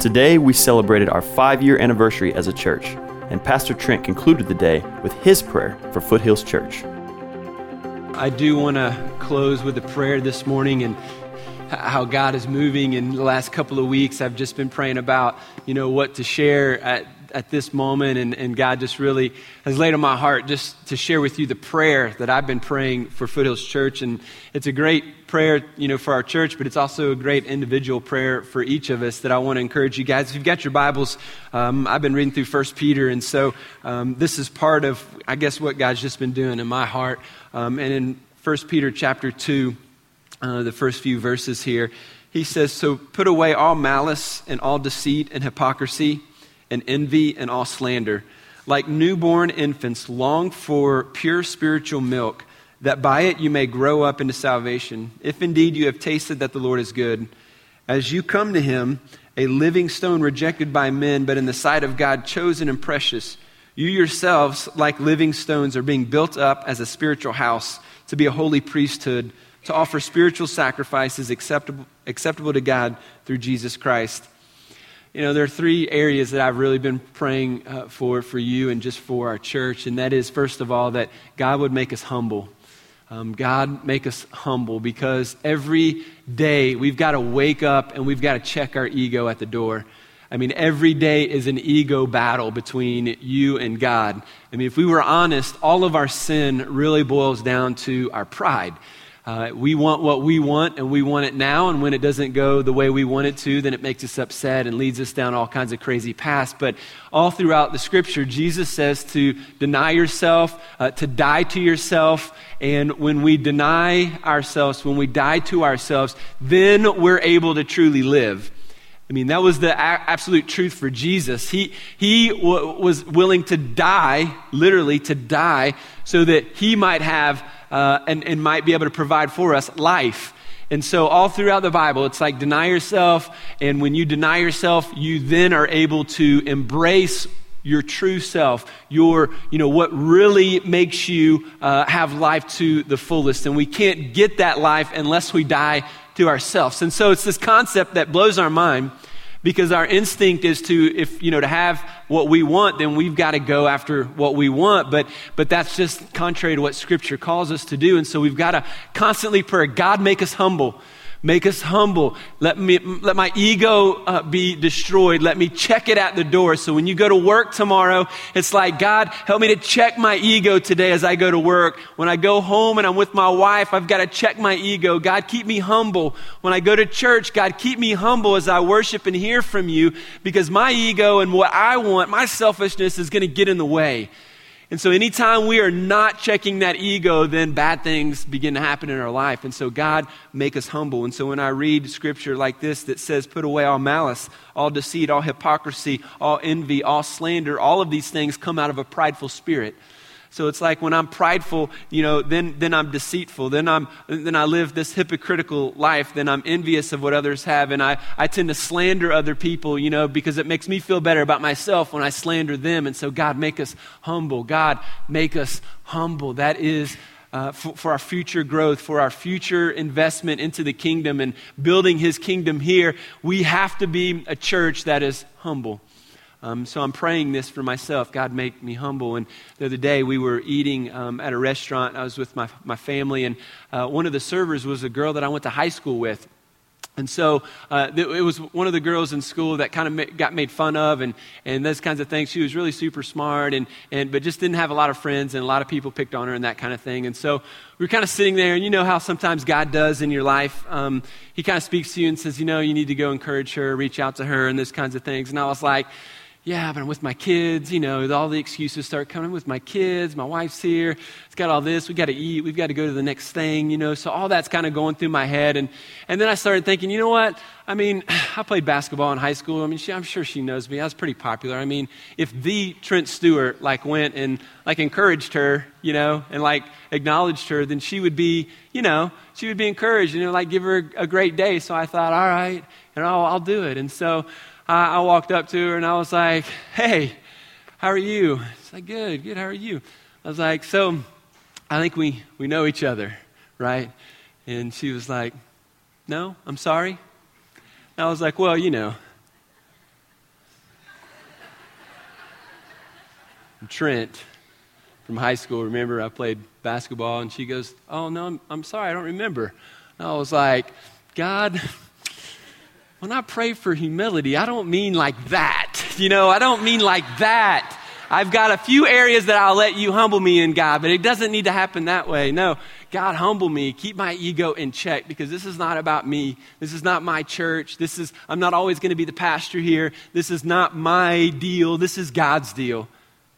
Today, we celebrated our 5-year anniversary as a church, and Pastor Trent concluded the day with his prayer for Foothills Church. I do want to close with a prayer this morning and how God is moving. In the last couple of weeks, I've just been praying about, what to share at this moment, and God just really has laid on my heart just to share with you the prayer that I've been praying for Foothills Church. And it's a great prayer, for our church, but it's also a great individual prayer for each of us that I want to encourage you guys. If you've got your Bibles, I've been reading through First Peter, and so this is part of, I guess, what God's just been doing in my heart. And in First Peter chapter 2, the first few verses here, he says, "So put away all malice and all deceit and hypocrisy, and envy and all slander. Like newborn infants, long for pure spiritual milk, that by it you may grow up into salvation, if indeed you have tasted that the Lord is good. As you come to him, a living stone rejected by men, but in the sight of God chosen and precious, you yourselves, like living stones, are being built up as a spiritual house, to be a holy priesthood, to offer spiritual sacrifices acceptable to God through Jesus Christ." There are three areas that I've really been praying for you and just for our church. And that is, first of all, that God would make us humble. God, make us humble, because every day we've got to wake up and we've got to check our ego at the door. Every day is an ego battle between you and God. If we were honest, all of our sin really boils down to our pride. We want what we want, and we want it now, and when it doesn't go the way we want it to, then it makes us upset and leads us down all kinds of crazy paths. But all throughout the scripture, Jesus says to deny yourself, to die to yourself, and when we deny ourselves, when we die to ourselves, then we're able to truly live. That was the absolute truth for Jesus. He was willing to die, literally to die, so that he might have and might be able to provide for us life. And so all throughout the Bible, it's like deny yourself, and when you deny yourself, you then are able to embrace your true self, what really makes you have life to the fullest. And we can't get that life unless we die to ourselves. And so it's this concept that blows our mind, because our instinct is to have what we want, then we've got to go after what we want. But that's just contrary to what Scripture calls us to do. And so we've got to constantly pray, God, make us humble. Make us humble. Let my ego be destroyed. Let me check it at the door. So when you go to work tomorrow, it's like, God, help me to check my ego today as I go to work. When I go home and I'm with my wife, I've got to check my ego. God, keep me humble. When I go to church, God, keep me humble as I worship and hear from you, because my ego and what I want, my selfishness, is going to get in the way. And so anytime we are not checking that ego, then bad things begin to happen in our life. And so God, make us humble. And so when I read scripture like this that says, put away all malice, all deceit, all hypocrisy, all envy, all slander, all of these things come out of a prideful spirit. So it's like when I'm prideful, then I'm deceitful, then I live this hypocritical life, then I'm envious of what others have, and I tend to slander other people, because it makes me feel better about myself when I slander them. And so God, make us humble. God, make us humble. That is for our future growth, for our future investment into the kingdom and building his kingdom here. We have to be a church that is humble. So I'm praying this for myself. God, make me humble. And the other day we were eating at a restaurant. I was with my family, and one of the servers was a girl that I went to high school with. And so it was one of the girls in school that kind of got made fun of and those kinds of things. She was really super smart but just didn't have a lot of friends, and a lot of people picked on her and that kind of thing. And so we were kind of sitting there, and you know how sometimes God does in your life. He kind of speaks to you and says, you need to go encourage her, reach out to her, and those kinds of things. And I was like, yeah, but I'm with my kids, all the excuses start coming with my kids. My wife's here. It's got all this. We got to eat. We've got to go to the next thing, So all that's kind of going through my head. And then I started thinking, what? I played basketball in high school. I'm sure she knows me. I was pretty popular. If the Trent Stewart went and encouraged her, and acknowledged her, then she would be, she would be encouraged, give her a great day. So I thought, all right, and I'll do it. And so I walked up to her and I was like, hey, how are you? She's like, good, how are you? I was like, so I think we know each other, right? And she was like, no, I'm sorry. And I was like, well, and Trent from high school, remember I played basketball, and she goes, "Oh no, I'm sorry, I don't remember." And I was like, "God, when I pray for humility, I don't mean like that. You know, I don't mean like that. I've got a few areas that I'll let you humble me in, God, but it doesn't need to happen that way. No, God, humble me. Keep my ego in check, because this is not about me. This is not my church. I'm not always going to be the pastor here. This is not my deal. This is God's deal,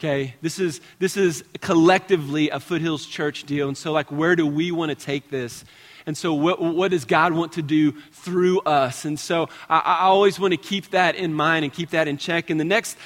okay? This is collectively a Foothills Church deal, and so like, where do we want to take this? And so what does God want to do through us? And so I always want to keep that in mind and keep that in check. And the next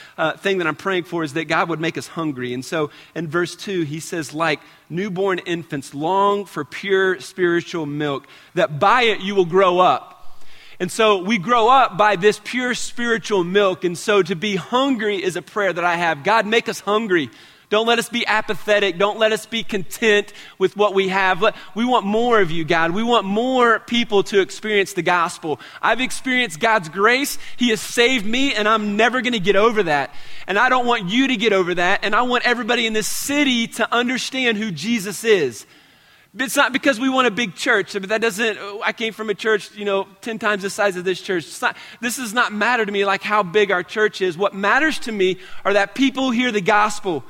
thing that I'm praying for is that God would make us hungry. And so in verse 2, he says, like newborn infants, long for pure spiritual milk, that by it you will grow up. And so we grow up by this pure spiritual milk. And so to be hungry is a prayer that I have. God, make us hungry. Don't let us be apathetic. Don't let us be content with what we have. We want more of you, God. We want more people to experience the gospel. I've experienced God's grace. He has saved me, and I'm never going to get over that. And I don't want you to get over that. And I want everybody in this city to understand who Jesus is. It's not because we want a big church. But I came from a church, 10 times the size of this church. This does not matter to me like how big our church is. What matters to me are that people hear the gospel.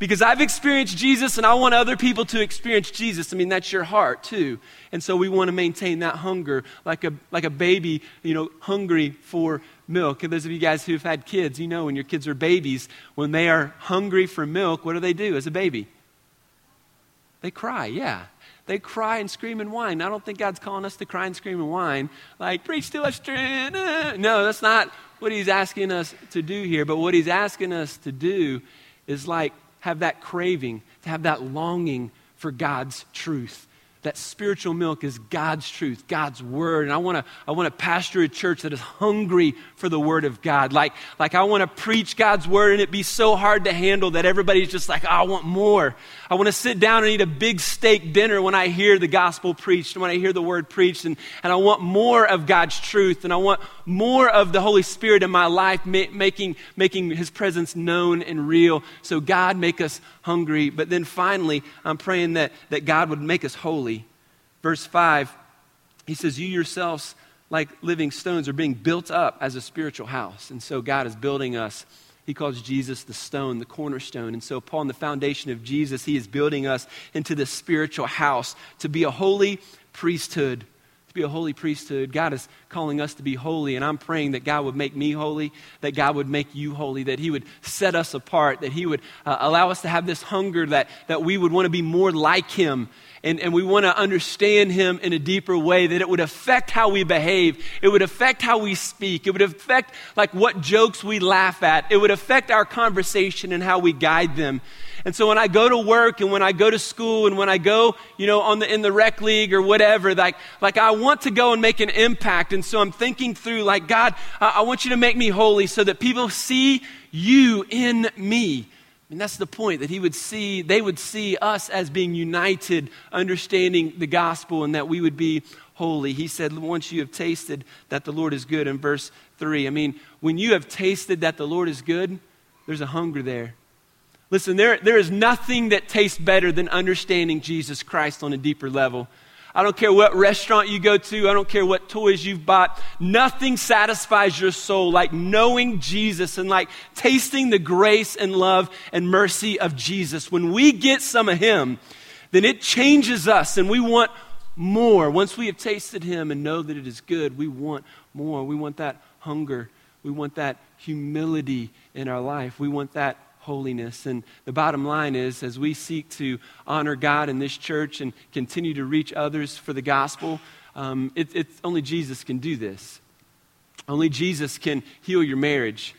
Because I've experienced Jesus, and I want other people to experience Jesus. I mean, that's your heart too. And so we want to maintain that hunger, like a baby, hungry for milk. And those of you guys who've had kids, when your kids are babies, when they are hungry for milk, what do as a baby? They cry, yeah. They cry and scream and whine. I don't think God's calling us to cry and scream and whine. Like, preach to us, Trent. No, that's not what he's asking us to do here. But what he's asking us to do is have that craving, to have that longing for God's truth. That spiritual milk is God's truth, God's word. And I want to pastor a church that is hungry for the word of God. Like I want to preach God's word and it be so hard to handle that everybody's just like, oh, I want more. I want to sit down and eat a big steak dinner when I hear the gospel preached, when I hear the word preached. And I want more of God's truth. And I want more of the Holy Spirit in my life, making his presence known and real. So God, make us hungry. But then finally, I'm praying that God would make us holy. Verse 5, he says, you yourselves, like living stones, are being built up as a spiritual house. And so God is building us. He calls Jesus the stone, the cornerstone. And so upon the foundation of Jesus, he is building us into this spiritual house to be a holy priesthood. Be a holy priesthood. God is calling us to be holy, and I'm praying that God would make me holy, that God would make you holy, that he would set us apart, that he would allow us to have this hunger that we would want to be more like him, and we want to understand him in a deeper way, that it would affect how we behave, it would affect how we speak, it would affect what jokes we laugh at, it would affect our conversation and how we guide them. And so when I go to work and when I go to school and when I go, in the rec league or whatever, like I want to go and make an impact. And so I'm thinking through, God, I want you to make me holy so that people see you in me. And that's the point, that they would see us as being united, understanding the gospel, and that we would be holy. He said, once you have tasted that the Lord is good, in verse 3. I mean, when you have tasted that the Lord is good, there's a hunger there. Listen, there is nothing that tastes better than understanding Jesus Christ on a deeper level. I don't care what restaurant you go to. I don't care what toys you've bought. Nothing satisfies your soul like knowing Jesus and tasting the grace and love and mercy of Jesus. When we get some of him, then it changes us and we want more. Once we have tasted him and know that it is good, we want more. We want that hunger. We want that humility in our life. We want that holiness. And the bottom line is, as we seek to honor God in this church and continue to reach others for the gospel, it's only Jesus can do this. Only Jesus can heal your marriage.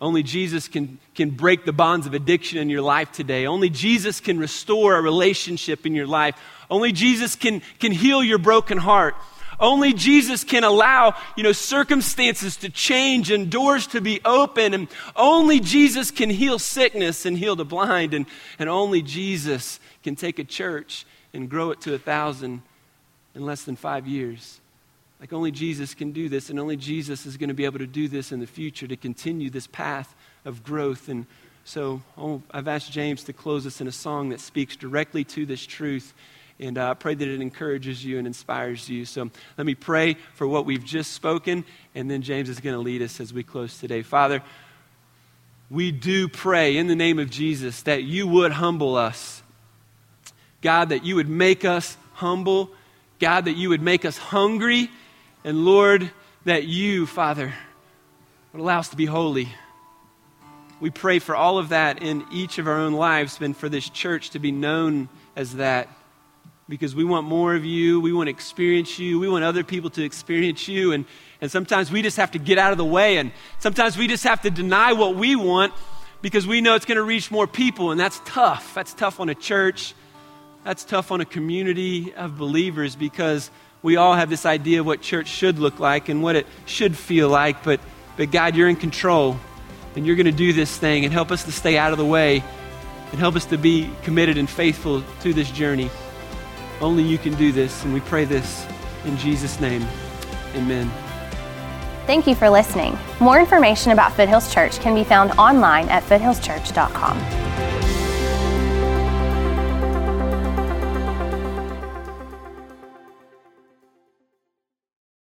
Only Jesus can break the bonds of addiction in your life today. Only Jesus can restore a relationship in your life. Only Jesus can heal your broken heart. Only Jesus can allow, circumstances to change and doors to be open. And only Jesus can heal sickness and heal the blind. And only Jesus can take a church and grow it to 1,000 in less than 5 years. Only Jesus can do this. And only Jesus is going to be able to do this in the future to continue this path of growth and So I've asked James to close us in a song that speaks directly to this truth. And I pray that it encourages you and inspires you. So let me pray for what we've just spoken. And then James is going to lead us as we close today. Father, we do pray in the name of Jesus that you would humble us. God, that you would make us humble. God, that you would make us hungry. And Lord, that you, Father, would allow us to be holy. We pray for all of that in each of our own lives and for this church to be known as that. Because we want more of you. We want to experience you. We want other people to experience you. And sometimes we just have to get out of the way. And sometimes we just have to deny what we want because we know it's going to reach more people. And that's tough. That's tough on a church. That's tough on a community of believers because we all have this idea of what church should look like and what it should feel like. But God, you're in control. And you're going to do this thing and help us to stay out of the way and help us to be committed and faithful to this journey. Only you can do this, and we pray this in Jesus' name. Amen. Thank you for listening. More information about Foothills Church can be found online at foothillschurch.com.